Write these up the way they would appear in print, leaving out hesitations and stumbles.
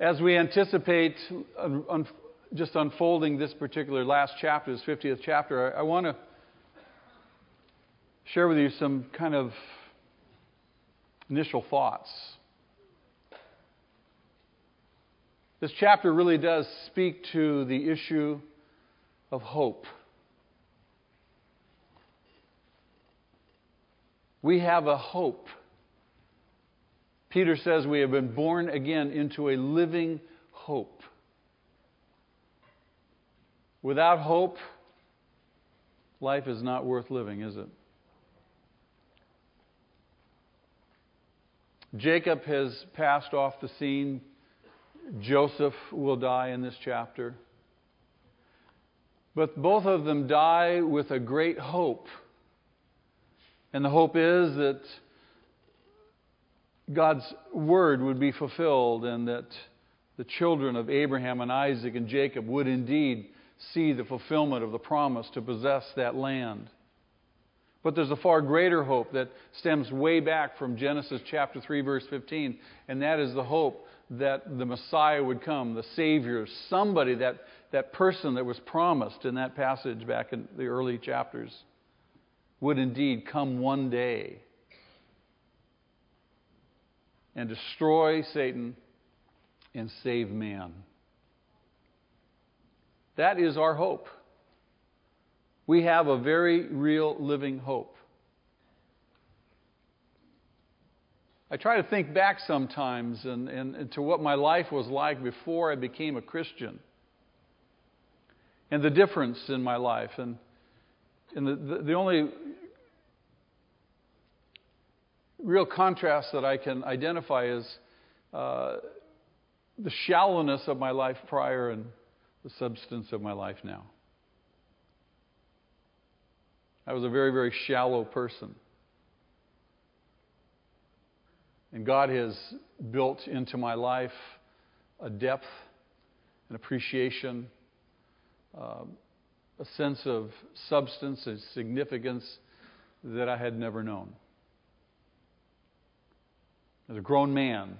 As we anticipate just unfolding this particular last chapter, this 50th chapter, I want to share with you some kind of initial thoughts. This chapter really does speak to the issue of hope. We have a hope. Peter says we have been born again into a living hope. Without hope, life is not worth living, is it? Jacob has passed off the scene. Joseph will die in this chapter. But both of them die with a great hope. And the hope is that God's word would be fulfilled and that the children of Abraham and Isaac and Jacob would indeed see the fulfillment of the promise to possess that land. But there's a far greater hope that stems way back from Genesis chapter 3, verse 15, and that is the hope that the Messiah would come, the Savior, somebody, that person that was promised in that passage back in the early chapters would indeed come one day and destroy Satan and save man. That is our hope. We have a very real living hope. I try to think back sometimes and to what my life was like before I became a Christian and the difference in my life. And the only real contrast that I can identify is the shallowness of my life prior and the substance of my life now. I was a very, very shallow person. And God has built into my life a depth, an appreciation, a sense of substance and significance that I had never known. As a grown man,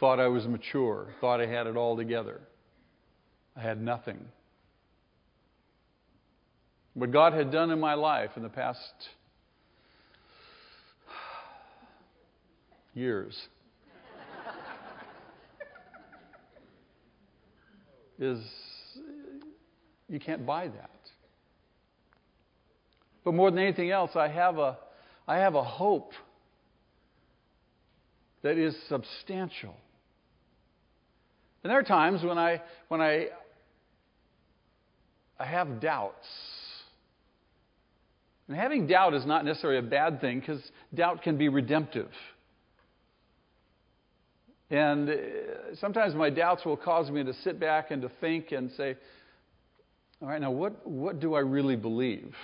thought I was mature, thought I had it all together. I had nothing. What God had done in my life in the past years is, you can't buy that. But more than anything else, I have a hope that is substantial. And there are times when I have doubts. And having doubt is not necessarily a bad thing, because doubt can be redemptive. And sometimes my doubts will cause me to sit back and to think and say, all right, now what do I really believe?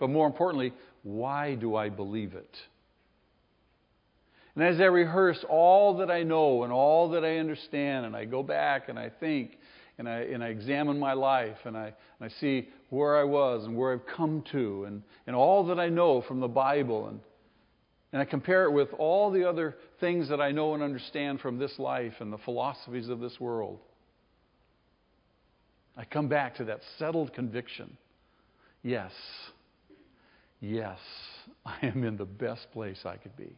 But more importantly, why do I believe it? And as I rehearse all that I know and all that I understand, and I go back and I think and I examine my life and I see where I was and where I've come to and all that I know from the Bible and I compare it with all the other things that I know and understand from this life and the philosophies of this world, I come back to that settled conviction. Yes, I am in the best place I could be.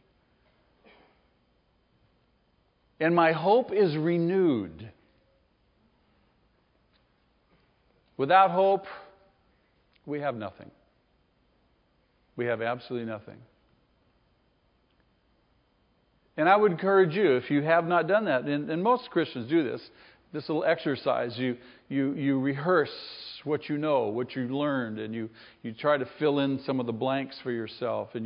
And my hope is renewed. Without hope, we have nothing. We have absolutely nothing. And I would encourage you, if you have not done that, and most Christians do this little exercise, you rehearse what you know, what you learned, and you try to fill in some of the blanks for yourself, and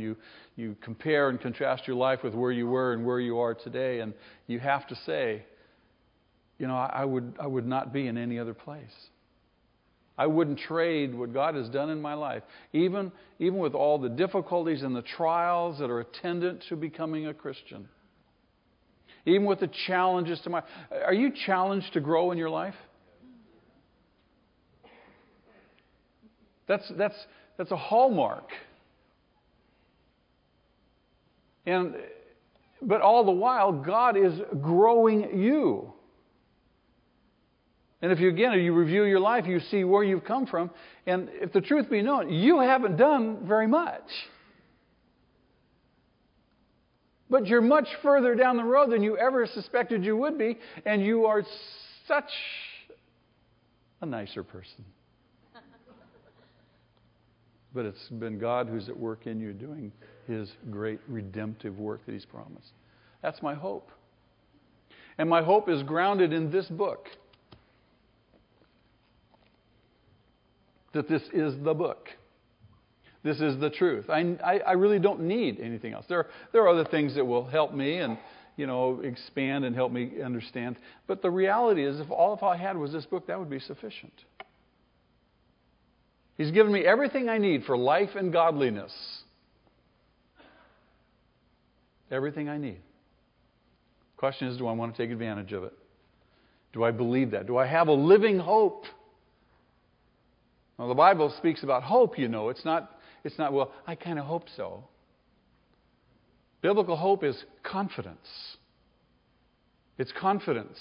you compare and contrast your life with where you were and where you are today, and you have to say, you know, I would not be in any other place. I wouldn't trade what God has done in my life, even with all the difficulties and the trials that are attendant to becoming a Christian. Even with the challenges to my... Are you challenged to grow in your life? That's a hallmark. And But all the while, God is growing you. And if you, again, if you review your life, you see where you've come from. And if the truth be known, you haven't done very much. But you're much further down the road than you ever suspected you would be. And you are such a nicer person. But it's been God who's at work in you doing His great redemptive work that He's promised. That's my hope. And my hope is grounded in this book. That this is the book. This is the truth. I really don't need anything else. There are other things that will help me and, you know, expand and help me understand. But the reality is, if all I had was this book, that would be sufficient. He's given me everything I need for life and godliness. Everything I need. The question is, do I want to take advantage of it? Do I believe that? Do I have a living hope? Well, the Bible speaks about hope, you know. It's not well, I kind of hope so. Biblical hope is confidence. It's confidence.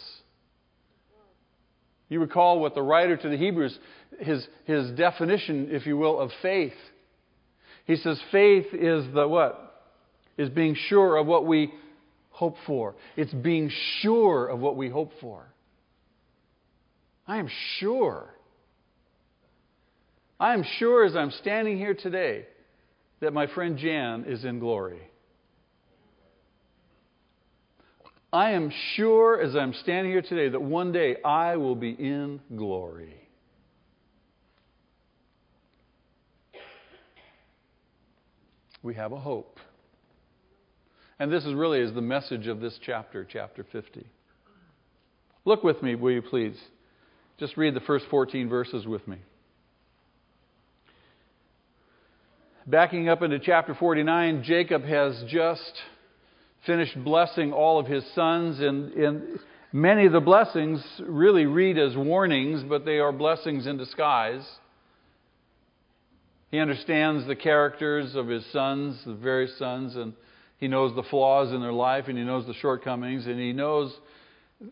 You recall what the writer to the Hebrews, his definition, if you will, of faith. He says faith is the what? Is being sure of what we hope for. It's being sure of what we hope for. I am sure. I am sure as I'm standing here today that my friend Jan is in glory. I am sure as I'm standing here today that one day I will be in glory. We have a hope. And this is really is the message of this chapter, chapter 50. Look with me, will you please? Just read the first 14 verses with me. Backing up into chapter 49, Jacob has just finished blessing all of his sons, and many of the blessings really read as warnings, but they are blessings in disguise. He understands the characters of his sons, the various sons, and he knows the flaws in their life, and he knows the shortcomings, and he knows,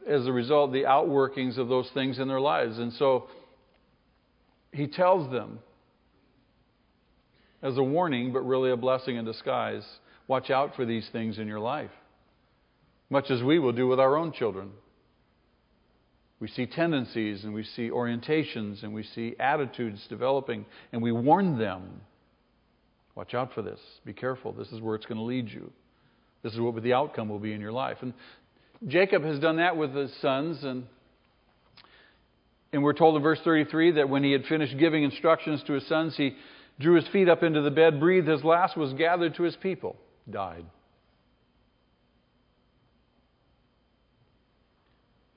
as a result, the outworkings of those things in their lives. And so he tells them, as a warning, but really a blessing in disguise. Watch out for these things in your life, much as we will do with our own children. We see tendencies and we see orientations and we see attitudes developing, and we warn them. Watch out for this. Be careful. This is where it's going to lead you. This is what the outcome will be in your life. And Jacob has done that with his sons, and we're told in verse 33 that when he had finished giving instructions to his sons, he drew his feet up into the bed, breathed his last, was gathered to his people, died.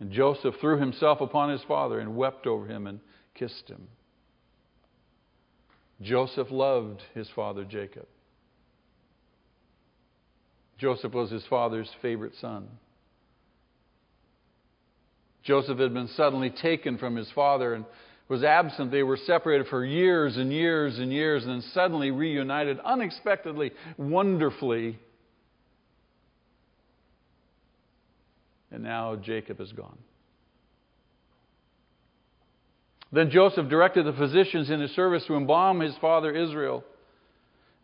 And Joseph threw himself upon his father and wept over him and kissed him. Joseph loved his father Jacob. Joseph was his father's favorite son. Joseph had been suddenly taken from his father and was absent. They were separated for years and years and years, and then suddenly reunited unexpectedly, wonderfully. And now Jacob is gone. Then Joseph directed the physicians in his service to embalm his father Israel.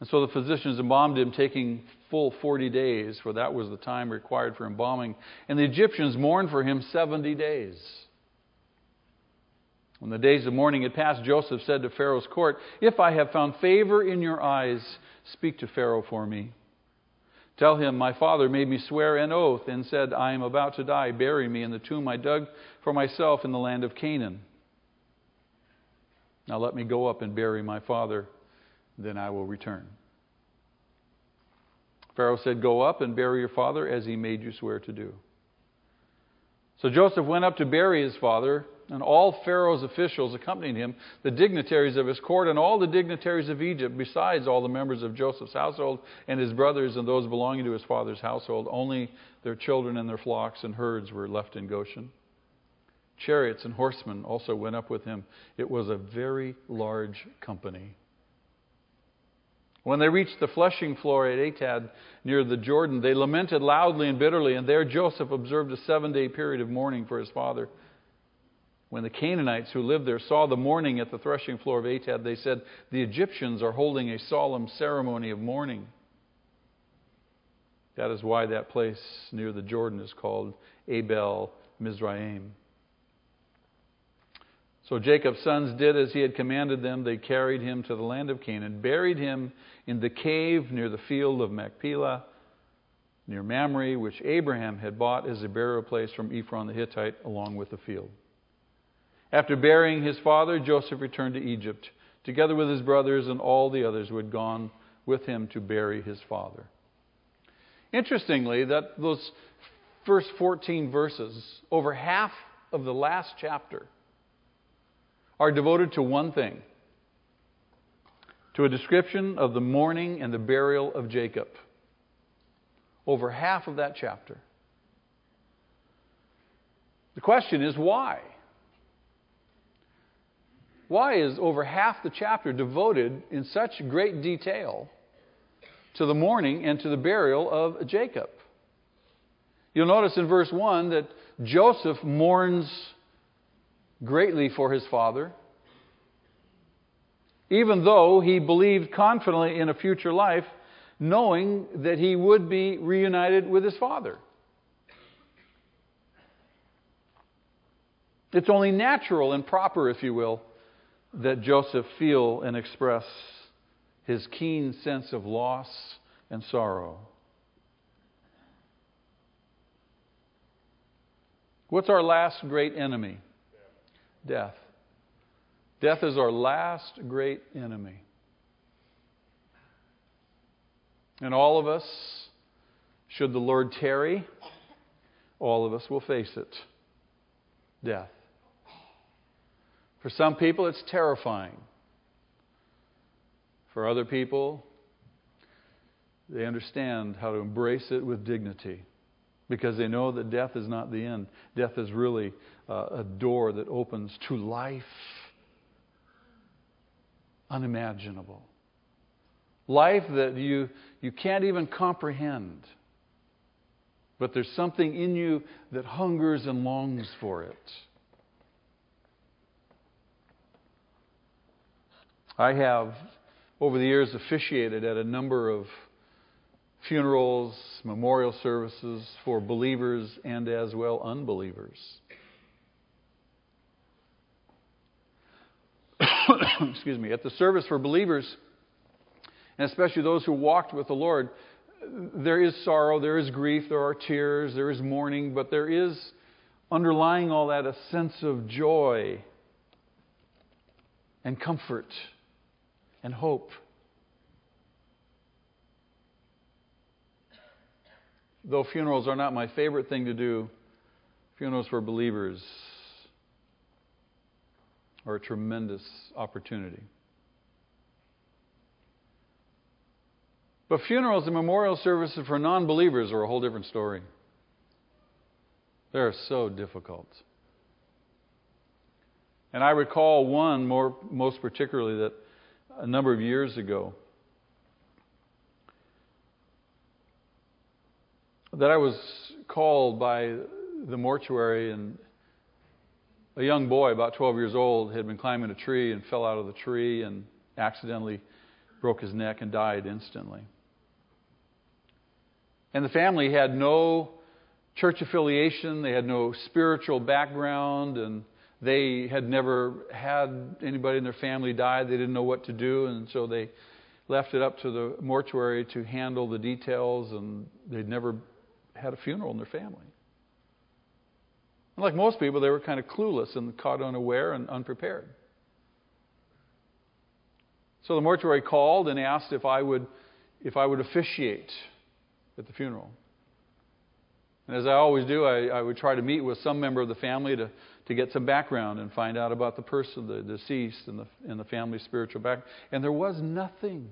And so the physicians embalmed him, taking full 40 days, for that was the time required for embalming. And the Egyptians mourned for him 70 days. When the days of mourning had passed, Joseph said to Pharaoh's court, "If I have found favor in your eyes, speak to Pharaoh for me. Tell him, my father made me swear an oath and said, I am about to die. Bury me in the tomb I dug for myself in the land of Canaan. Now let me go up and bury my father, then I will return." Pharaoh said, "Go up and bury your father as he made you swear to do." So Joseph went up to bury his father, and all Pharaoh's officials accompanied him, the dignitaries of his court and all the dignitaries of Egypt, besides all the members of Joseph's household and his brothers and those belonging to his father's household. Only their children and their flocks and herds were left in Goshen. Chariots and horsemen also went up with him. It was a very large company. When they reached the threshing floor at Atad near the Jordan, they lamented loudly and bitterly, and there Joseph observed a 7-day period of mourning for his father. When the Canaanites who lived there saw the mourning at the threshing floor of Atad, they said, "The Egyptians are holding a solemn ceremony of mourning." That is why that place near the Jordan is called Abel Mizraim. So Jacob's sons did as he had commanded them. They carried him to the land of Canaan, buried him in the cave near the field of Machpelah, near Mamre, which Abraham had bought as a burial place from Ephron the Hittite, along with the field. After burying his father, Joseph returned to Egypt, together with his brothers and all the others who had gone with him to bury his father. Interestingly, that those first 14 verses, over half of the last chapter, are devoted to one thing, to a description of the mourning and the burial of Jacob. Over half of that chapter. The question is why? Why is over half the chapter devoted in such great detail to the mourning and to the burial of Jacob? You'll notice in verse 1 that Joseph mourns greatly for his father, even though he believed confidently in a future life, knowing that he would be reunited with his father. It's only natural and proper, if you will, that Joseph feel and express his keen sense of loss and sorrow. What's our last great enemy? Death. Death is our last great enemy. And all of us, should the Lord tarry, all of us will face it. Death. For some people, it's terrifying. For other people, they understand how to embrace it with dignity because they know that death is not the end. Death is really a door that opens to life unimaginable. Life that you can't even comprehend. But there's something in you that hungers and longs for it. I have, over the years, officiated at a number of funerals, memorial services for believers and as well unbelievers. Excuse me. At the service for believers, and especially those who walked with the Lord, there is sorrow, there is grief, there are tears, there is mourning, but there is, underlying all that, a sense of joy and comfort and hope. Though funerals are not my favorite thing to do, funerals for believers are a tremendous opportunity. But funerals and memorial services for non-believers are a whole different story. They're so difficult. And I recall one most particularly that a number of years ago that I was called by the mortuary, and a young boy about 12 years old had been climbing a tree and fell out of the tree and accidentally broke his neck and died instantly. And the family had no church affiliation, they had no spiritual background, and they had never had anybody in their family die. They didn't know what to do, and so they left it up to the mortuary to handle the details, and they'd never had a funeral in their family. And like most people, they were kind of clueless and caught unaware and unprepared. So the mortuary called and asked if I would officiate at the funeral. And as I always do, I would try to meet with some member of the family to get some background and find out about the person, the deceased, and the family's spiritual background. And there was nothing.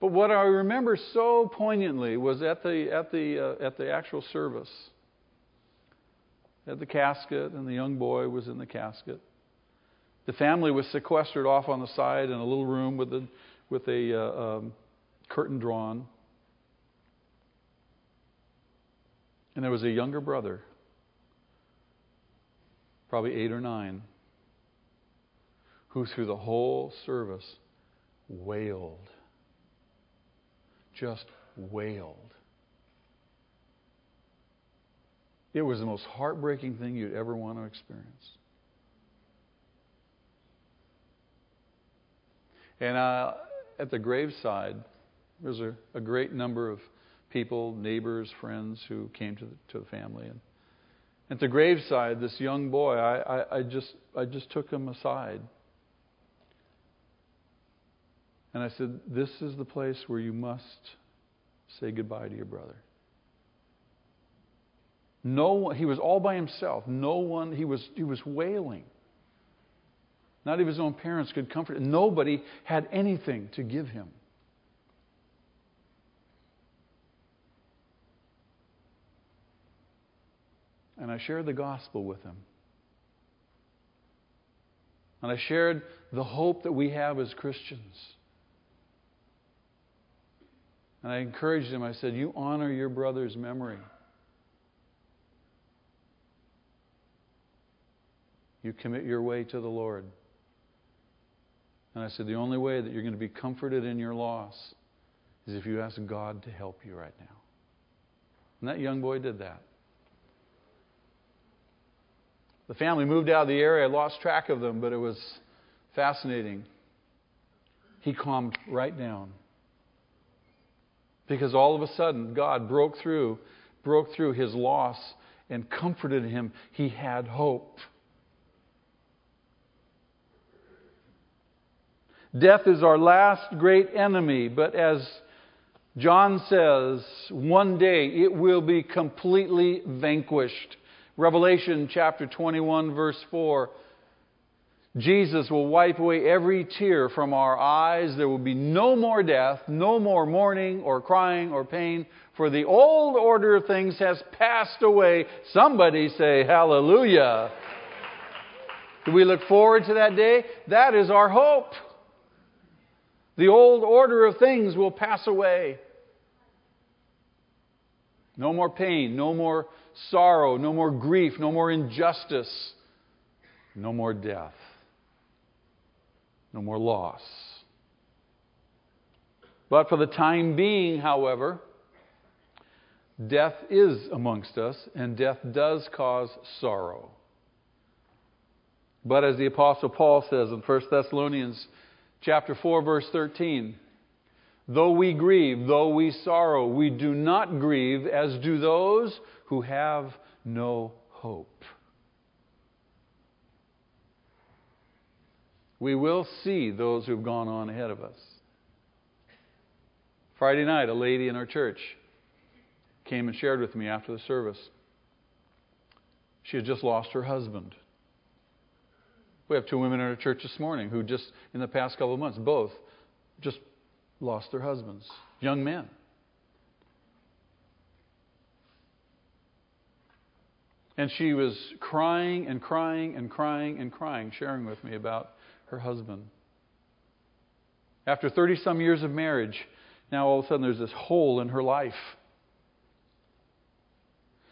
But what I remember so poignantly was at the actual service, at the casket, and the young boy was in the casket. The family was sequestered off on the side in a little room with a curtain drawn. And there was a younger brother, probably 8 or 9, who through the whole service wailed. Just wailed. It was the most heartbreaking thing you'd ever want to experience. And at the graveside, there's a great number of people, neighbors, friends who came to the family. And at the graveside, this young boy, I just took him aside. And I said, this is the place where you must say goodbye to your brother. No one, he was all by himself. No one, he was wailing. Not even his own parents could comfort him. Nobody had anything to give him. And I shared the gospel with him. And I shared the hope that we have as Christians. And I encouraged him. I said, you honor your brother's memory. You commit your way to the Lord. And I said, the only way that you're going to be comforted in your loss is if you ask God to help you right now. And that young boy did that. The family moved out of the area. I lost track of them, but it was fascinating. He calmed right down. Because all of a sudden, God broke through his loss and comforted him. He had hope. Death is our last great enemy, but as John says, one day it will be completely vanquished. Revelation chapter 21, verse 4. Jesus will wipe away every tear from our eyes. There will be no more death, no more mourning or crying or pain, for the old order of things has passed away. Somebody say hallelujah. Do we look forward to that day? That is our hope. The old order of things will pass away. No more pain, no more sorrow, no more grief, no more injustice, no more death, no more loss. But for the time being, however, death is amongst us, and death does cause sorrow. But as the Apostle Paul says in 1 Thessalonians chapter 4, verse 13, though we grieve, though we sorrow, we do not grieve as do those who have no hope. We will see those who've gone on ahead of us. Friday night, a lady in our church came and shared with me after the service. She had just lost her husband. We have 2 women in our church this morning who just, in the past couple of months, both just lost their husbands, young men. And she was crying and crying and crying and crying, sharing with me about her husband. After 30-some years of marriage, now all of a sudden there's this hole in her life.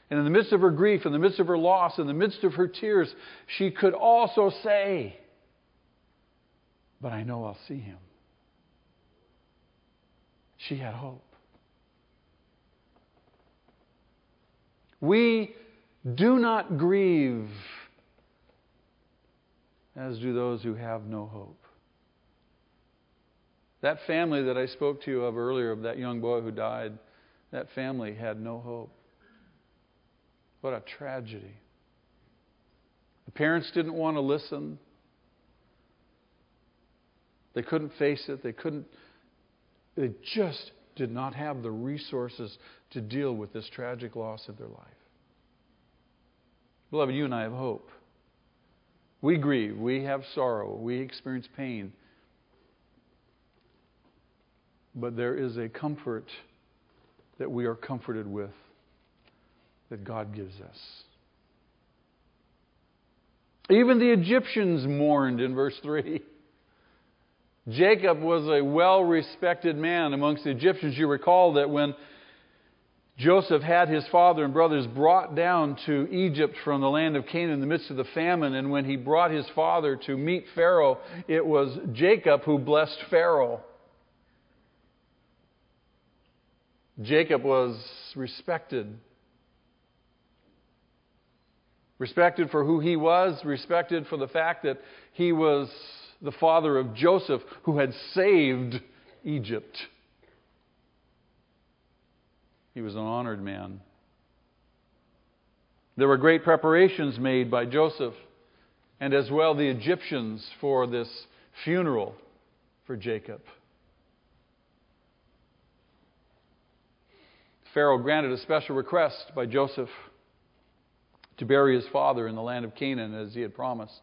And in the midst of her grief, in the midst of her loss, in the midst of her tears, she could also say, but I know I'll see him. She had hope. We do not grieve as do those who have no hope. That family that I spoke to you of earlier, of that young boy who died, that family had no hope. What a tragedy. The parents didn't want to listen. They couldn't face it. They just did not have the resources to deal with this tragic loss of their life. Beloved, you and I have hope. We grieve. We have sorrow. We experience pain. But there is a comfort that we are comforted with that God gives us. Even the Egyptians mourned in verse 3. Jacob was a well-respected man amongst the Egyptians. You recall that when Joseph had his father and brothers brought down to Egypt from the land of Canaan in the midst of the famine, and when he brought his father to meet Pharaoh, it was Jacob who blessed Pharaoh. Jacob was respected. Respected for who he was, respected for the fact that he was the father of Joseph, who had saved Egypt. He was an honored man. There were great preparations made by Joseph and as well the Egyptians for this funeral for Jacob. Pharaoh granted a special request by Joseph to bury his father in the land of Canaan as he had promised.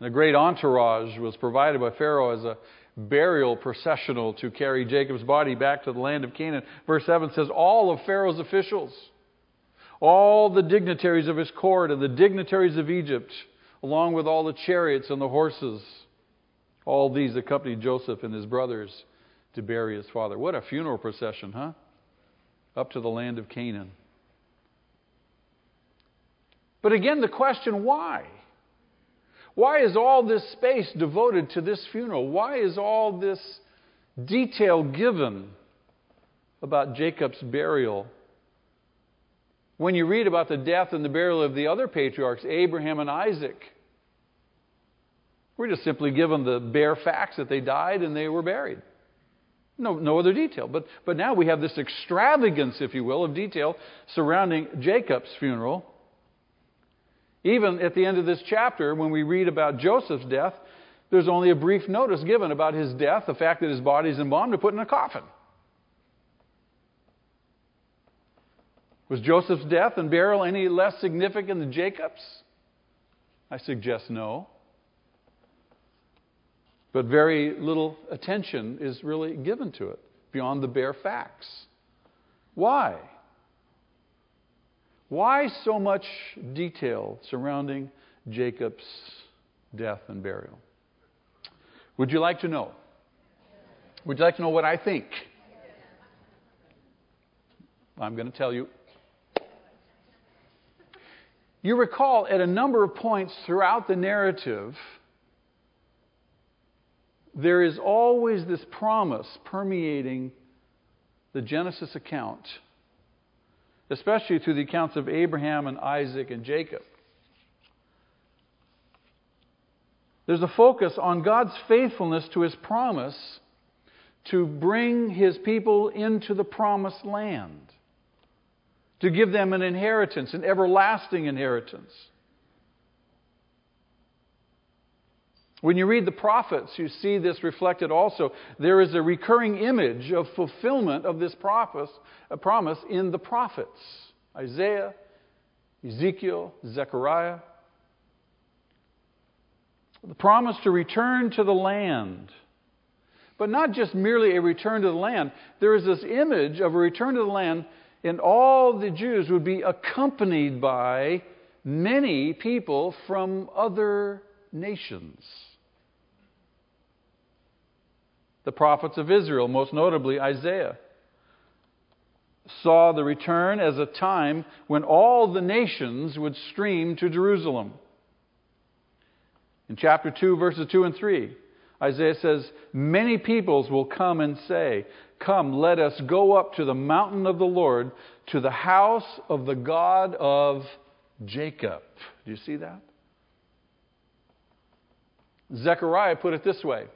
And a great entourage was provided by Pharaoh as a burial processional to carry Jacob's body back to the land of Canaan. Verse 7 says, all of Pharaoh's officials, all the dignitaries of his court and the dignitaries of Egypt, along with all the chariots and the horses, all these accompanied Joseph and his brothers to bury his father. What a funeral procession, huh? Up to the land of Canaan. But again, the question, why? Why is all this space devoted to this funeral? Why is all this detail given about Jacob's burial? When you read about the death and the burial of the other patriarchs, Abraham and Isaac, we're just simply given the bare facts that they died and they were buried. No other detail. But now we have this extravagance, if you will, of detail surrounding Jacob's funeral. Even at the end of this chapter, when we read about Joseph's death, there's only a brief notice given about his death, the fact that his body's embalmed and put in a coffin. Was Joseph's death and burial any less significant than Jacob's? I suggest no. But very little attention is really given to it beyond the bare facts. Why? Why so much detail surrounding Jacob's death and burial? Would you like to know? Would you like to know what I think? I'm going to tell you. You recall at a number of points throughout the narrative, there is always this promise permeating the Genesis account, especially through the accounts of Abraham and Isaac and Jacob. There's a focus on God's faithfulness to His promise to bring His people into the promised land, to give them an inheritance, an everlasting inheritance. When you read the prophets, you see this reflected also. There is a recurring image of fulfillment of this promise in the prophets. Isaiah, Ezekiel, Zechariah. The promise to return to the land. But not just merely a return to the land. There is this image of a return to the land, and all the Jews would be accompanied by many people from other nations. The prophets of Israel, most notably Isaiah, saw the return as a time when all the nations would stream to Jerusalem. In chapter 2, verses 2 and 3, Isaiah says, many peoples will come and say, come, let us go up to the mountain of the Lord, to the house of the God of Jacob. Do you see that? Zechariah put it this way.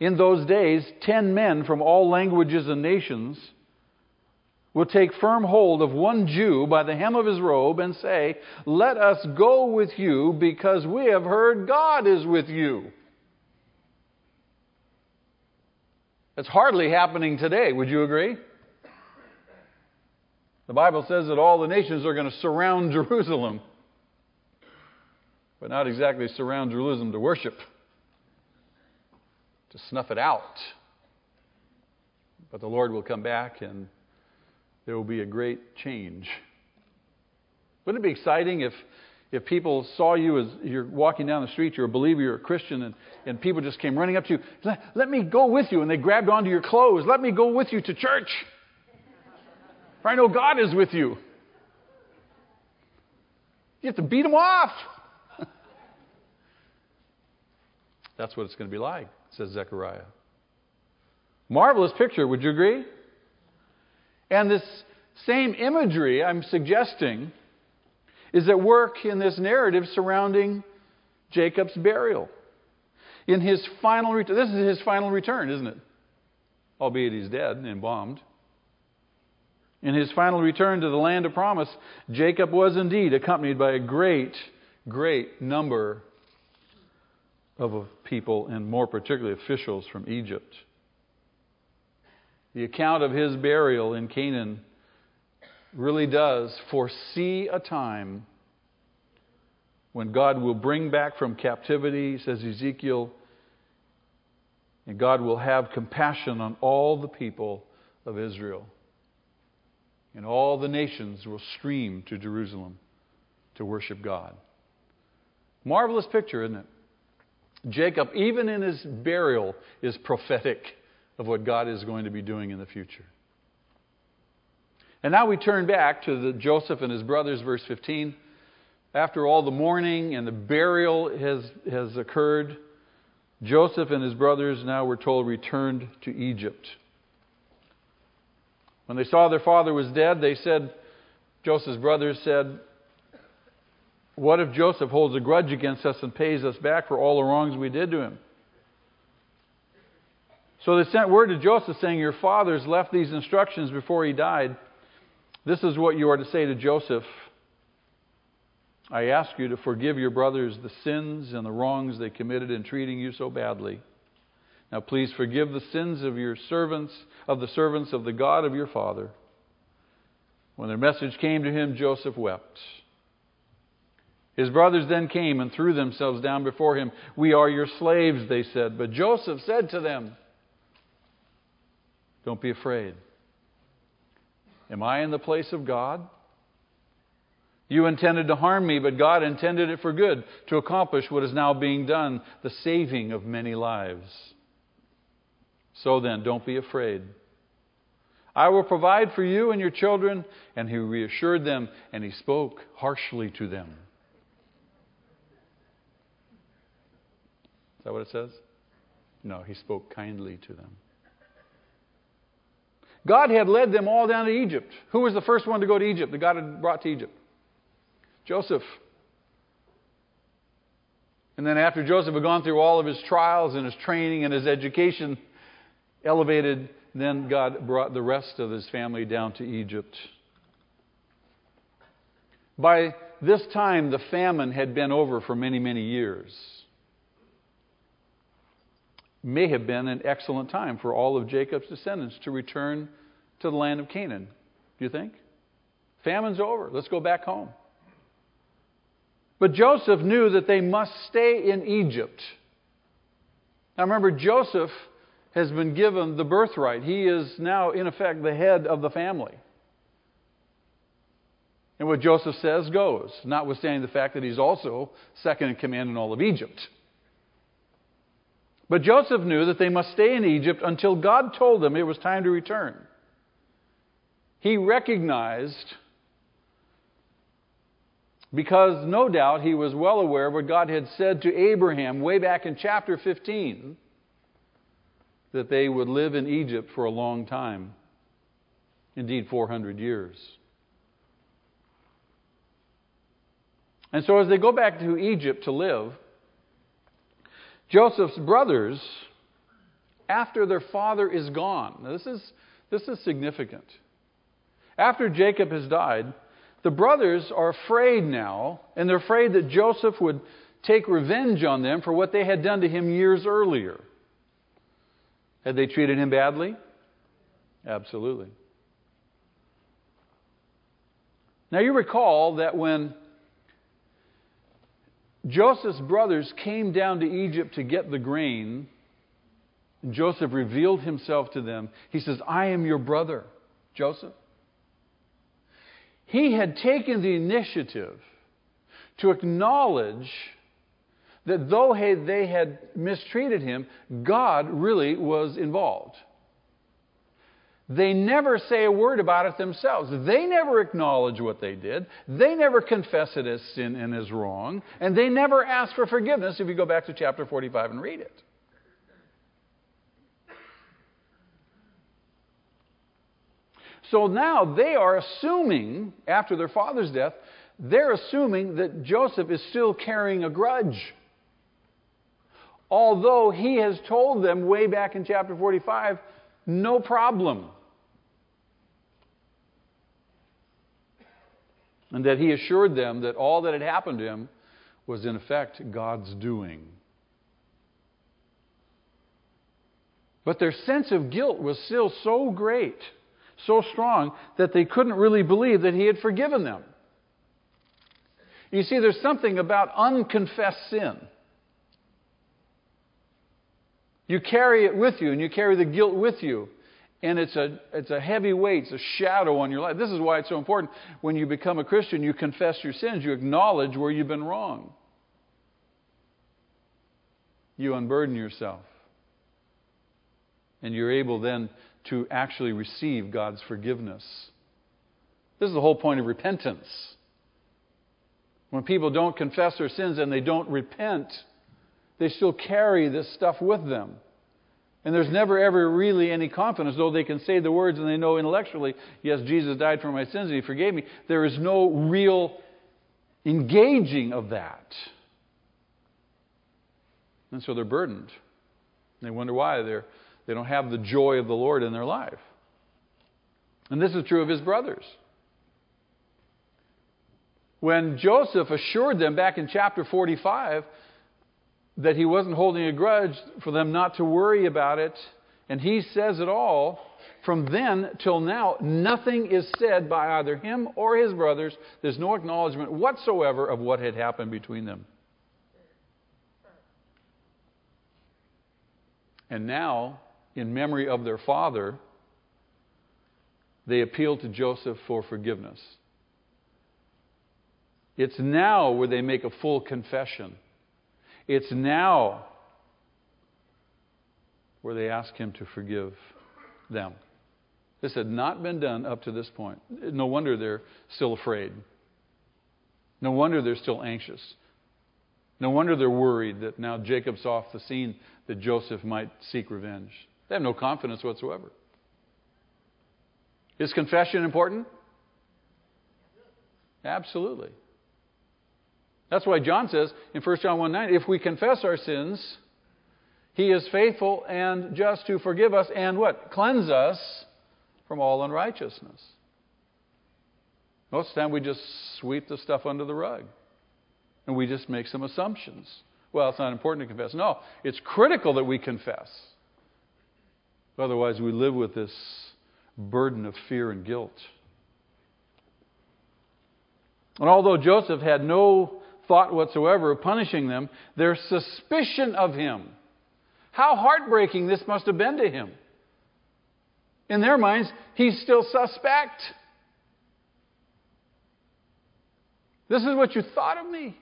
In those days, 10 men from all languages and nations will take firm hold of one Jew by the hem of his robe and say, let us go with you because we have heard God is with you. It's hardly happening today, would you agree? The Bible says that all the nations are going to surround Jerusalem. But not exactly surround Jerusalem to worship, to snuff it out. But the Lord will come back and there will be a great change. Wouldn't it be exciting if If people saw you as you're walking down the street, you're a believer, you're a Christian, and people just came running up to you, let me go with you, and they grabbed onto your clothes, let me go with you to church, for I know God is with you. You have to beat them off. That's what it's going to be like, says Zechariah. Marvelous picture, would you agree? And this same imagery I'm suggesting is at work in this narrative surrounding Jacob's burial. In his final return, this is his final return, isn't it? Albeit he's dead and embalmed. In his final return to the land of promise, Jacob was indeed accompanied by a great, great number of people, and more particularly officials from Egypt. The account of his burial in Canaan really does foresee a time when God will bring back from captivity, says Ezekiel, and God will have compassion on all the people of Israel. And all the nations will stream to Jerusalem to worship God. Marvelous picture, isn't it? Jacob, even in his burial, is prophetic of what God is going to be doing in the future. And now we turn back to Joseph and his brothers, verse 15. After all the mourning and the burial has occurred, Joseph and his brothers, now we're told, returned to Egypt. When they saw their father was dead, they said, Joseph's brothers said, what if Joseph holds a grudge against us and pays us back for all the wrongs we did to him? So they sent word to Joseph saying, your fathers left these instructions before he died. This is what you are to say to Joseph. I ask you to forgive your brothers the sins and the wrongs they committed in treating you so badly. Now please forgive the sins of your servants, of the servants of the God of your father. When their message came to him, Joseph wept. His brothers then came and threw themselves down before him. We are your slaves, they said. But Joseph said to them, don't be afraid. Am I in the place of God? You intended to harm me, but God intended it for good, to accomplish what is now being done, the saving of many lives. So then, don't be afraid. I will provide for you and your children. And he reassured them, and he spoke harshly to them. Is that what it says? No, he spoke kindly to them. God had led them all down to Egypt. Who was the first one to go to Egypt that God had brought to Egypt? Joseph. And then after Joseph had gone through all of his trials and his training and his education, elevated, then God brought the rest of his family down to Egypt. By this time, the famine had been over for many, many years. May have been an excellent time for all of Jacob's descendants to return to the land of Canaan. Do you think? Famine's over. Let's go back home. But Joseph knew that they must stay in Egypt. Now remember, Joseph has been given the birthright. He is now, in effect, the head of the family. And what Joseph says goes, notwithstanding the fact that he's also second in command in all of Egypt. But Joseph knew that they must stay in Egypt until God told them it was time to return. He recognized, because no doubt he was well aware of what God had said to Abraham way back in chapter 15, that they would live in Egypt for a long time, indeed 400 years. And so as they go back to Egypt to live, Joseph's brothers, after their father is gone, now this is significant. After Jacob has died, the brothers are afraid now, and they're afraid that Joseph would take revenge on them for what they had done to him years earlier. Had they treated him badly? Absolutely. Now you recall that when Joseph's brothers came down to Egypt to get the grain, and Joseph revealed himself to them. He says, I am your brother, Joseph. He had taken the initiative to acknowledge that though they had mistreated him, God really was involved. They never say a word about it themselves. They never acknowledge what they did. They never confess it as sin and as wrong. And they never ask for forgiveness if you go back to chapter 45 and read it. So now they are assuming, after their father's death, they're assuming that Joseph is still carrying a grudge. Although he has told them way back in chapter 45, no problem. And that he assured them that all that had happened to him was in effect God's doing. But their sense of guilt was still so great, so strong, that they couldn't really believe that he had forgiven them. You see, there's something about unconfessed sin. You carry it with you, and you carry the guilt with you, and it's a heavy weight, it's a shadow on your life. This is why it's so important. When you become a Christian, you confess your sins, you acknowledge where you've been wrong. You unburden yourself. And you're able then to actually receive God's forgiveness. This is the whole point of repentance. When people don't confess their sins and they don't repent, they still carry this stuff with them. And there's never ever really any confidence, though they can say the words and they know intellectually, yes, Jesus died for my sins and he forgave me. There is no real engaging of that. And so they're burdened. They wonder why they don't have the joy of the Lord in their life. And this is true of his brothers. When Joseph assured them back in chapter 45 that he wasn't holding a grudge, for them not to worry about it, and he says it all, from then till now, nothing is said by either him or his brothers. There's no acknowledgement whatsoever of what had happened between them. And now, in memory of their father, they appeal to Joseph for forgiveness. It's now where they make a full confession. It's now where they ask him to forgive them. This had not been done up to this point. No wonder they're still afraid. No wonder they're still anxious. No wonder they're worried that now Jacob's off the scene, that Joseph might seek revenge. They have no confidence whatsoever. Is confession important? Absolutely. That's why John says in 1 John 1:9, if we confess our sins, he is faithful and just to forgive us and what? Cleanse us from all unrighteousness. Most of the time we just sweep the stuff under the rug and we just make some assumptions. Well, it's not important to confess. No, it's critical that we confess. Otherwise we live with this burden of fear and guilt. And although Joseph had no thought whatsoever of punishing them, their suspicion of him, how heartbreaking this must have been to him. In their minds, he's still suspect. This is what you thought of me.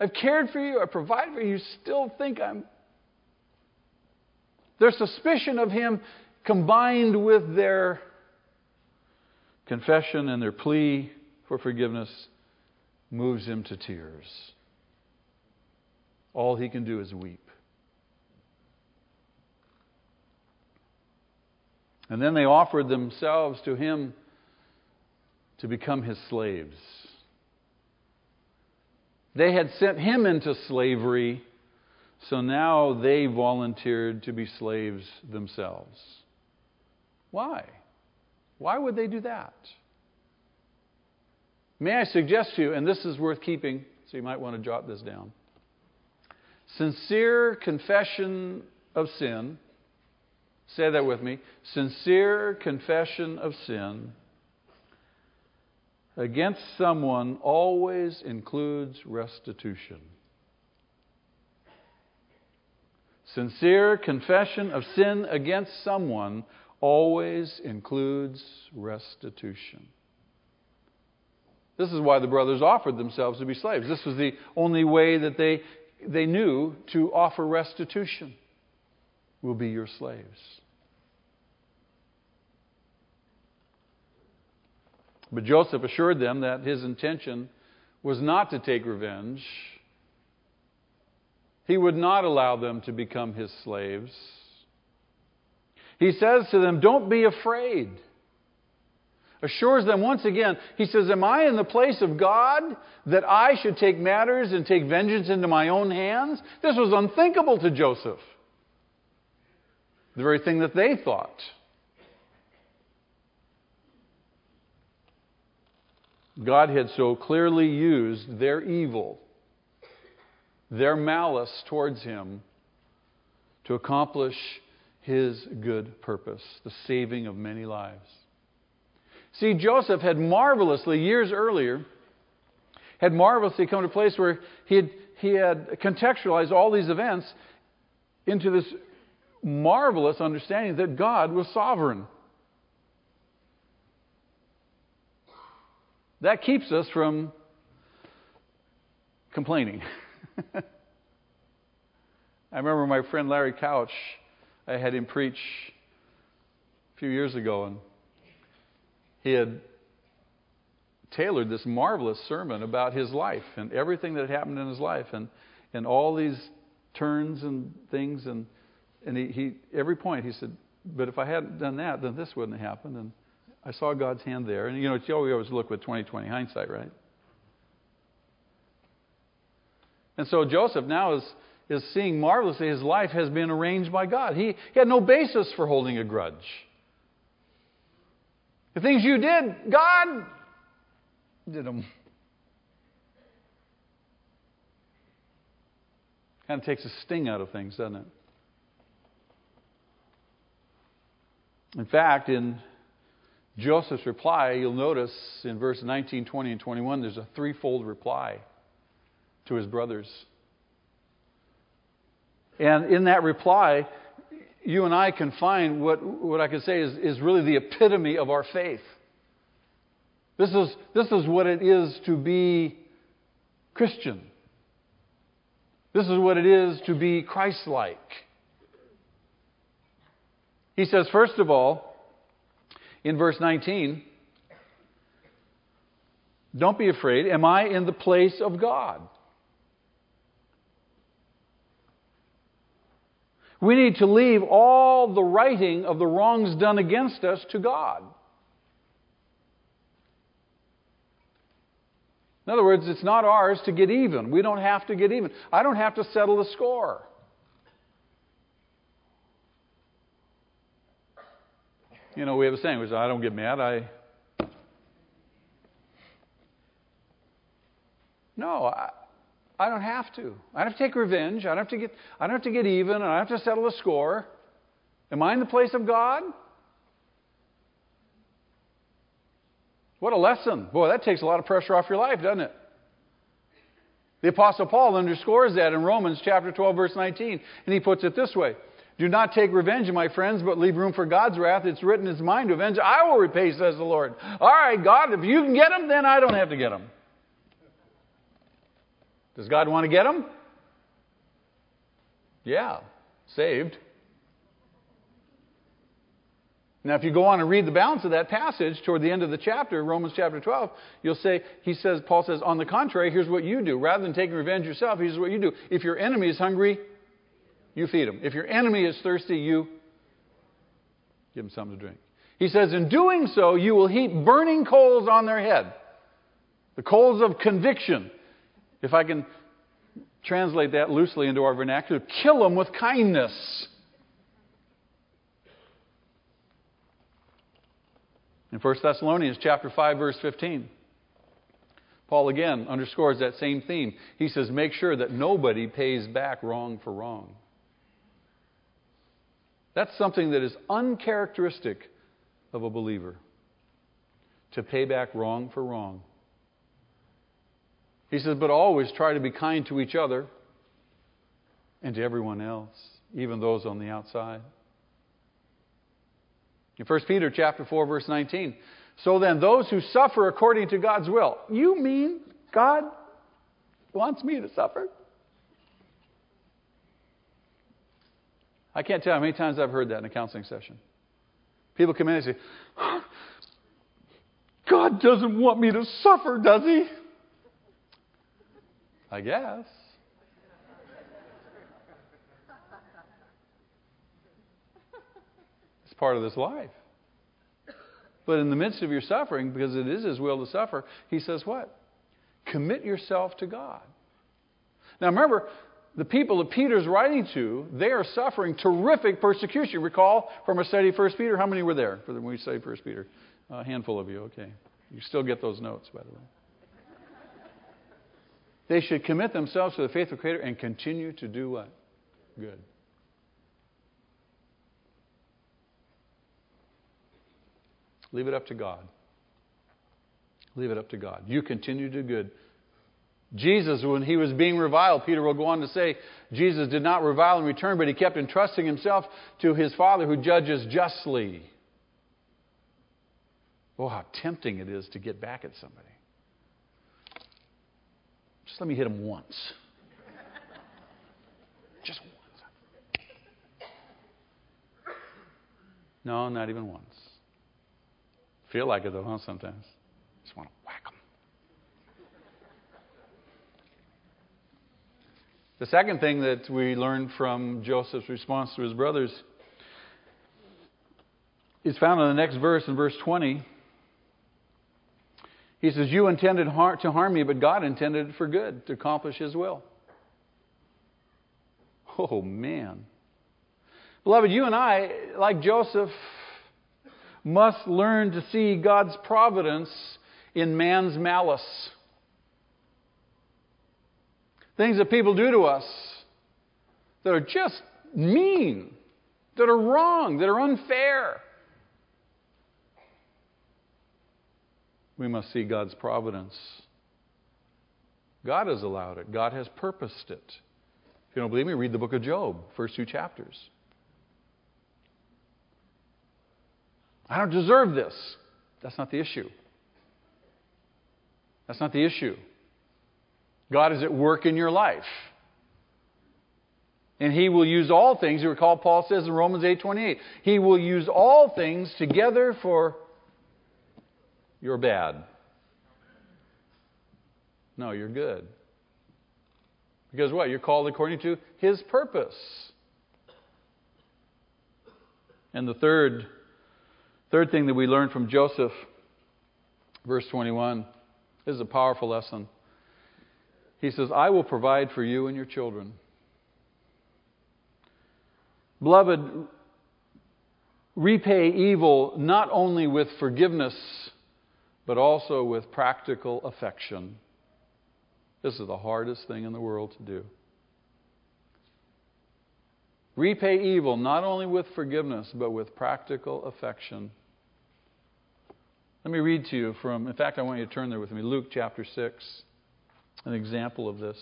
I've cared for you, I've provided for you, you still think I'm... Their suspicion of him combined with their confession and their plea for forgiveness moves him to tears. All he can do is weep. And then they offered themselves to him to become his slaves. They had sent him into slavery, so now they volunteered to be slaves themselves. Why? Why would they do that? May I suggest to you, and this is worth keeping, so you might want to jot this down. Sincere confession of sin, say that with me, sincere confession of sin against someone always includes restitution. Sincere confession of sin against someone always includes restitution. This is why the brothers offered themselves to be slaves. This was the only way that they knew to offer restitution. We'll be your slaves. But Joseph assured them that his intention was not to take revenge. He would not allow them to become his slaves. He says to them, "Don't be afraid." Assures them once again, he says, "Am I in the place of God that I should take matters and take vengeance into my own hands?" This was unthinkable to Joseph. The very thing that they thought. God had so clearly used their evil, their malice towards him, to accomplish his good purpose, the saving of many lives. See, Joseph had marvelously, years earlier, had marvelously come to a place where he had contextualized all these events into this marvelous understanding that God was sovereign. That keeps us from complaining. I remember my friend Larry Couch, I had him preach a few years ago, and he had tailored this marvelous sermon about his life and everything that had happened in his life and all these turns and things. And he every point he said, "But if I hadn't done that, then this wouldn't have happened. And I saw God's hand there." And, you know, we always look with 20/20 hindsight, right? And so Joseph now is seeing marvelously his life has been arranged by God. He had no basis for holding a grudge. The things you did, God did them. Kind of takes the sting out of things, doesn't it? In fact, in Joseph's reply, you'll notice in verse 19, 20, and 21, there's a threefold reply to his brothers. And in that reply, you and I can find what I can say is really the epitome of our faith. This is what it is to be Christian. This is what it is to be Christ-like. He says, first of all, in verse 19, "Don't be afraid. Am I in the place of God?" We need to leave all the righting of the wrongs done against us to God. In other words, it's not ours to get even. We don't have to get even. I don't have to settle the score. You know, we have a saying, which is, "I don't get mad, I..." No, I don't have to. I don't have to take revenge. I don't have to get even. And I don't have to settle a score. Am I in the place of God? What a lesson. Boy, that takes a lot of pressure off your life, doesn't it? The Apostle Paul underscores that in Romans chapter 12, verse 19. And he puts it this way. "Do not take revenge, my friends, but leave room for God's wrath. It's written, it's mine to avenge. I will repay, says the Lord." All right, God, if you can get them, then I don't have to get them. Does God want to get them? Yeah, saved. Now, if you go on and read the balance of that passage toward the end of the chapter, Romans chapter 12, you'll say, Paul says, "On the contrary, here's what you do. Rather than taking revenge yourself, here's what you do. If your enemy is hungry, you feed him. If your enemy is thirsty, you give him something to drink." He says, "In doing so, you will heap burning coals on their head." The coals of conviction. If I can translate that loosely into our vernacular, kill them with kindness. In 1 Thessalonians chapter 5, verse 15, Paul again underscores that same theme. He says, "Make sure that nobody pays back wrong for wrong." That's something that is uncharacteristic of a believer, to pay back wrong for wrong. He says, "But always try to be kind to each other and to everyone else, even those on the outside." In 1 Peter chapter 4, verse 19, So then those who suffer according to God's will. You mean God wants me to suffer? I can't tell you how many times I've heard that in a counseling session. People come in and say, God doesn't want me to suffer, does he? I guess. It's part of this life. But in the midst of your suffering, because it is his will to suffer, he says what? Commit yourself to God. Now remember, the people that Peter's writing to, they are suffering terrific persecution. Recall from our study of 1 Peter, how many were there when we studied 1 Peter? A handful of you, okay. You still get those notes, by the way. They should commit themselves to the faithful Creator and continue to do what? Good. Leave it up to God. Leave it up to God. You continue to do good. Jesus, when he was being reviled, Peter will go on to say, Jesus did not revile in return, but he kept entrusting himself to his Father who judges justly. Oh, how tempting it is to get back at somebody. Just let me hit him once. Just once. No, not even once. Feel like it though, huh, sometimes. Just want to whack them. The second thing that we learned from Joseph's response to his brothers is found in the next verse, in verse 20. He says, you intended to harm me, but God intended it for good, to accomplish his will. Oh, man. Beloved, you and I, like Joseph, must learn to see God's providence in man's malice. Things that people do to us that are just mean, that are wrong, that are unfair. We must see God's providence. God has allowed it. God has purposed it. If you don't believe me, read the book of Job, first two chapters. I don't deserve this. That's not the issue. That's not the issue. God is at work in your life. And he will use all things. You recall Paul says in Romans 8:28, he will use all things together for your bad. No, you're good. Because what? You're called according to his purpose. And the third thing that we learned from Joseph, verse 21, this is a powerful lesson. He says, I will provide for you and your children. Beloved, repay evil not only with forgiveness, but also with practical affection. This is the hardest thing in the world to do. Repay evil not only with forgiveness, but with practical affection. Let me read to you from, in fact, I want you to turn there with me, Luke chapter 6. An example of this.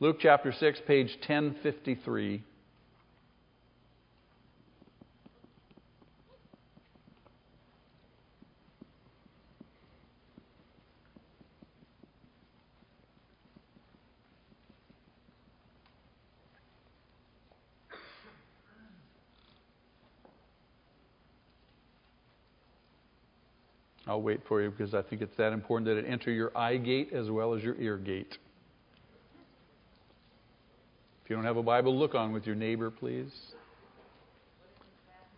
Luke chapter 6, page 1053. I'll wait for you because I think it's that important that it enter your eye gate as well as your ear gate. If you don't have a Bible, look on with your neighbor, please.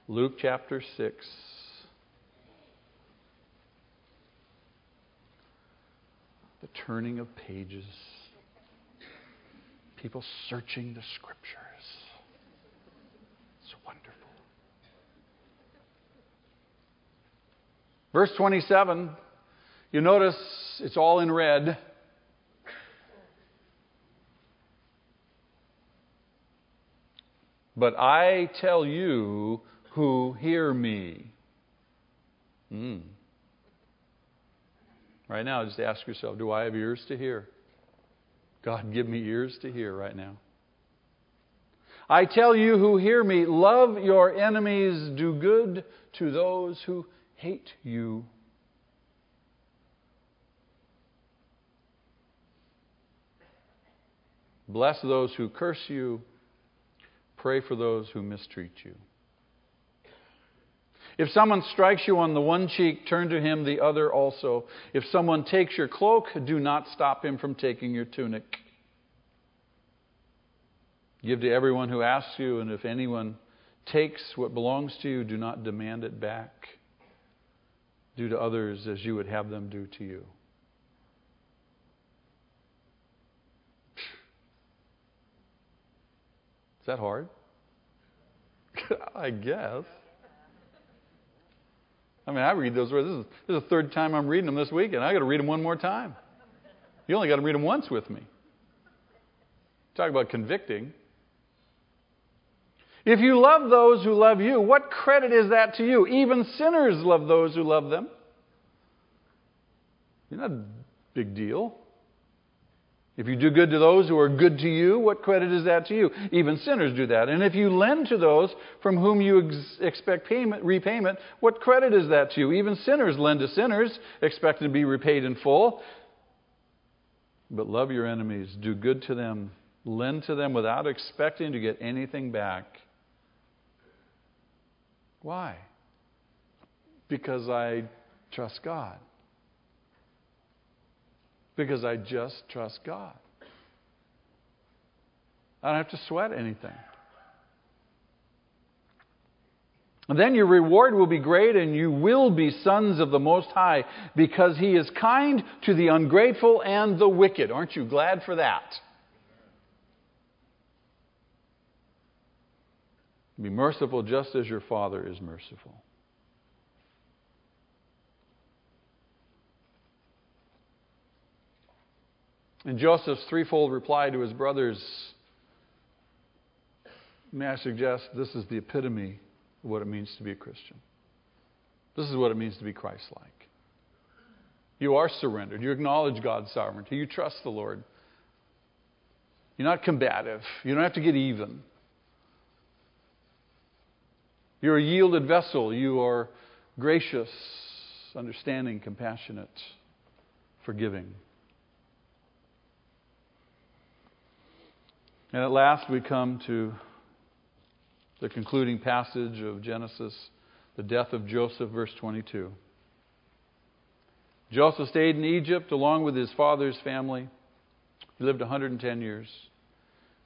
Luke chapter 6. The turning of pages. People searching the Scriptures. It's wonderful. Verse 27, you notice it's all in red. But I tell you who hear me. Right now, just ask yourself, do I have ears to hear? God, give me ears to hear right now. I tell you who hear me, love your enemies, do good to those who hate you. Bless those who curse you. Pray for those who mistreat you. If someone strikes you on the one cheek, turn to him the other also. If someone takes your cloak, do not stop him from taking your tunic. Give to everyone who asks you, and if anyone takes what belongs to you, do not demand it back. Do to others as you would have them do to you. Is that hard? I guess. I mean, I read those words. This is the third time I'm reading them this week, and I've got to read them one more time. You only got to read them once with me. Talk about convicting. If you love those who love you, what credit is that to you? Even sinners love those who love them. You're not a big deal. If you do good to those who are good to you, what credit is that to you? Even sinners do that. And if you lend to those from whom you expect repayment, what credit is that to you? Even sinners lend to sinners, expecting to be repaid in full. But love your enemies, do good to them, lend to them without expecting to get anything back. Why? Because I trust God. Because I just trust God. I don't have to sweat anything. And then your reward will be great, and you will be sons of the Most High, because He is kind to the ungrateful and the wicked. Aren't you glad for that? Be merciful just as your Father is merciful. And Joseph's threefold reply to his brothers, may I suggest, this is the epitome of what it means to be a Christian. This is what it means to be Christ-like. You are surrendered. You acknowledge God's sovereignty. You trust the Lord. You're not combative. You don't have to get even. You're a yielded vessel. You are gracious, understanding, compassionate, forgiving. And at last we come to the concluding passage of Genesis, the death of Joseph, verse 22. Joseph stayed in Egypt along with his father's family. He lived 110 years.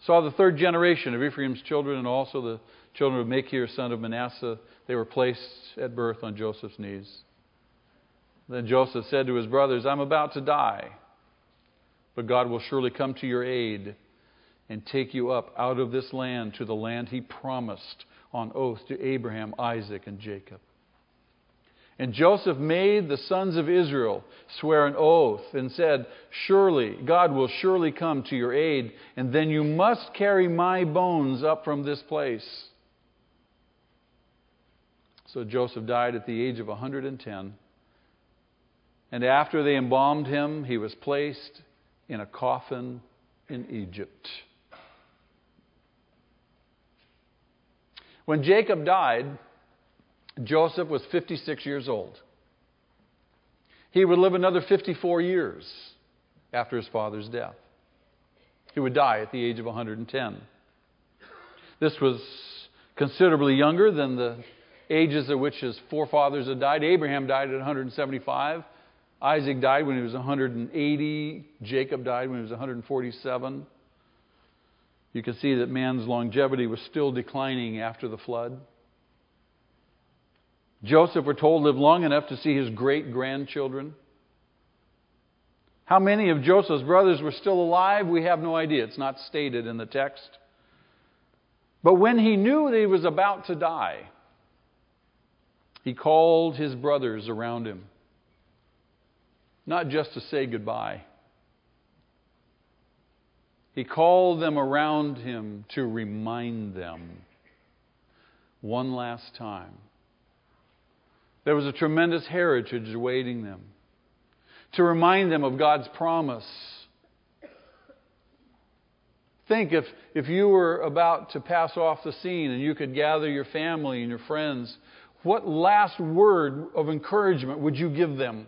Saw the third generation of Ephraim's children and also the children of Machir, son of Manasseh. They were placed at birth on Joseph's knees. Then Joseph said to his brothers, I'm about to die, but God will surely come to your aid and take you up out of this land to the land He promised on oath to Abraham, Isaac, and Jacob. And Joseph made the sons of Israel swear an oath and said, surely, God will surely come to your aid, and then you must carry my bones up from this place. So Joseph died at the age of 110. And after they embalmed him, he was placed in a coffin in Egypt. When Jacob died, Joseph was 56 years old. He would live another 54 years after his father's death. He would die at the age of 110. This was considerably younger than the ages at which his forefathers had died. Abraham died at 175. Isaac died when he was 180. Jacob died when he was 147. You can see that man's longevity was still declining after the flood. Joseph, we're told, lived long enough to see his great-grandchildren. How many of Joseph's brothers were still alive? We have no idea. It's not stated in the text. But when he knew that he was about to die, he called his brothers around him, not just to say goodbye. He called them around him to remind them one last time. There was a tremendous heritage awaiting them, to remind them of God's promise. Think if you were about to pass off the scene and you could gather your family and your friends, What last word of encouragement would you give them?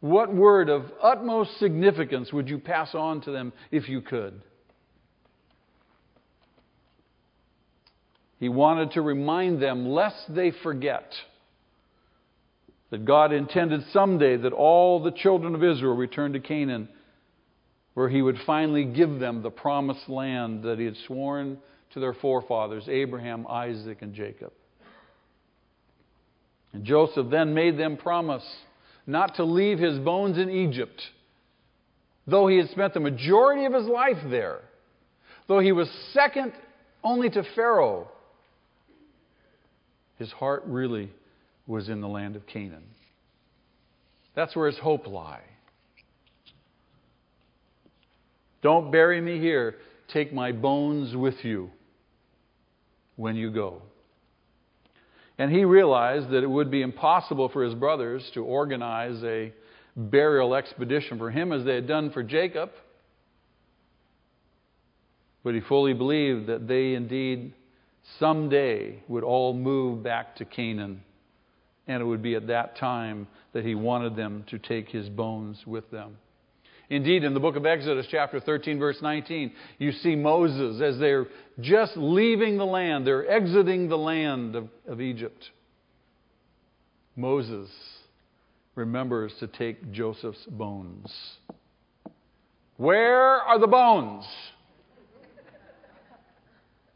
What word of utmost significance would you pass on to them if you could? He wanted to remind them, lest they forget, that God intended someday that all the children of Israel return to Canaan, where he would finally give them the promised land that he had sworn to their forefathers, Abraham, Isaac, and Jacob. And Joseph then made them promise not to leave his bones in Egypt, though he had spent the majority of his life there, though he was second only to Pharaoh. His heart really was in the land of Canaan. That's where his hope lay. Don't bury me here. Take my bones with you when you go. And he realized that it would be impossible for his brothers to organize a burial expedition for him as they had done for Jacob. But he fully believed that they indeed someday would all move back to Canaan. And it would be at that time that he wanted them to take his bones with them. Indeed, in the book of Exodus, chapter 13, verse 19, you see Moses as they're just leaving the land. They're exiting the land of Egypt. Moses remembers to take Joseph's bones. Where are the bones?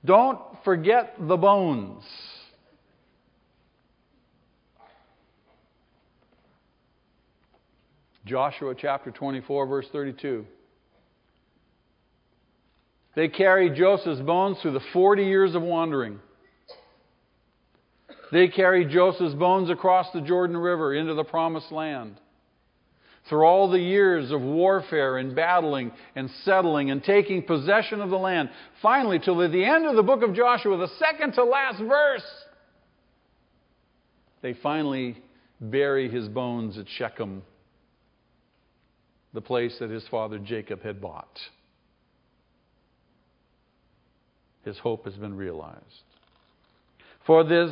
Don't forget the bones. Joshua chapter 24, verse 32. They carried Joseph's bones through the 40 years of wandering. They carried Joseph's bones across the Jordan River into the Promised Land. Through all the years of warfare and battling and settling and taking possession of the land. Finally, till the end of the book of Joshua, the second to last verse, they finally bury his bones at Shechem, the place that his father Jacob had bought. His hope has been realized. For this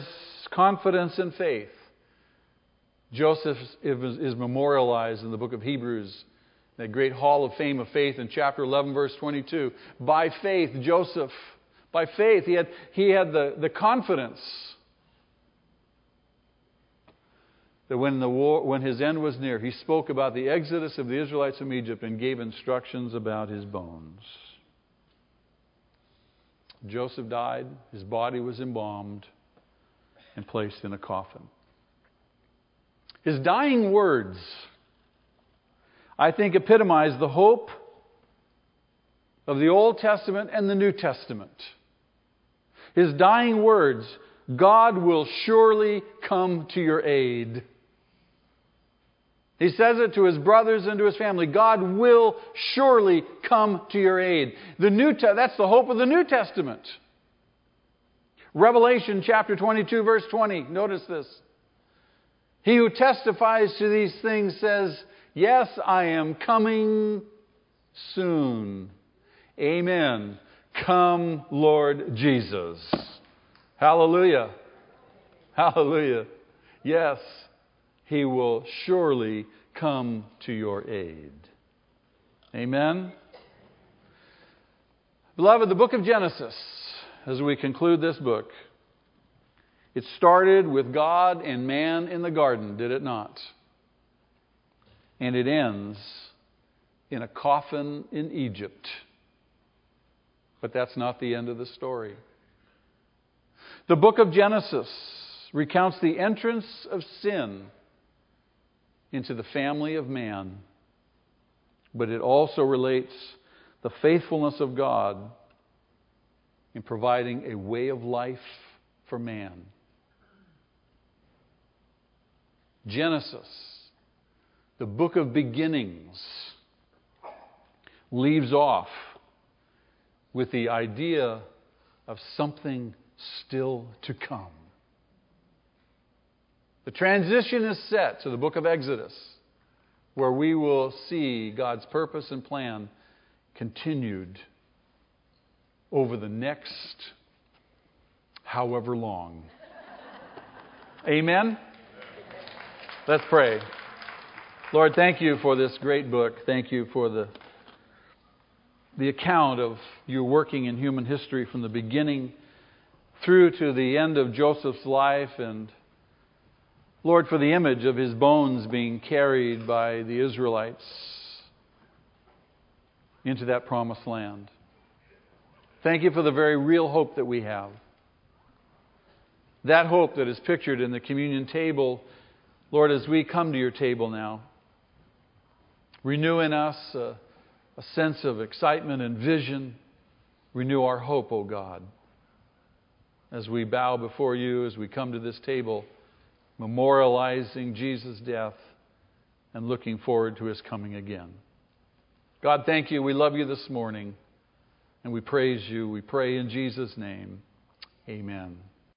confidence and faith, Joseph is memorialized in the book of Hebrews, that great hall of fame of faith in chapter 11, verse 22. By faith, Joseph, by faith, he had the confidence that when his end was near, he spoke about the exodus of the Israelites from Egypt and gave instructions about his bones. Joseph died, his body was embalmed and placed in a coffin. His dying words, I think, epitomize the hope of the Old Testament and the New Testament. His dying words, God will surely come to your aid. He says it to his brothers and to his family. God will surely come to your aid. That's the hope of the New Testament. Revelation chapter 22, verse 20. Notice this. He who testifies to these things says, yes, I am coming soon. Amen. Come, Lord Jesus. Hallelujah. Hallelujah. Yes. He will surely come to your aid. Amen? Beloved, the book of Genesis, as we conclude this book, it started with God and man in the garden, did it not? And it ends in a coffin in Egypt. But that's not the end of the story. The book of Genesis recounts the entrance of sin into the family of man. But it also relates the faithfulness of God in providing a way of life for man. Genesis, the book of beginnings, leaves off with the idea of something still to come. The transition is set to the book of Exodus, where we will see God's purpose and plan continued over the next however long. Amen? Let's pray. Lord, thank you for this great book. Thank you for the account of your working in human history from the beginning through to the end of Joseph's life. And Lord, for the image of his bones being carried by the Israelites into that promised land. Thank you for the very real hope that we have. That hope that is pictured in the communion table, Lord, as we come to your table now. Renew in us a sense of excitement and vision. Renew our hope, O God. As we bow before you, as we come to this table, memorializing Jesus' death and looking forward to his coming again. God, thank you. We love you this morning, and we praise you. We pray in Jesus' name. Amen.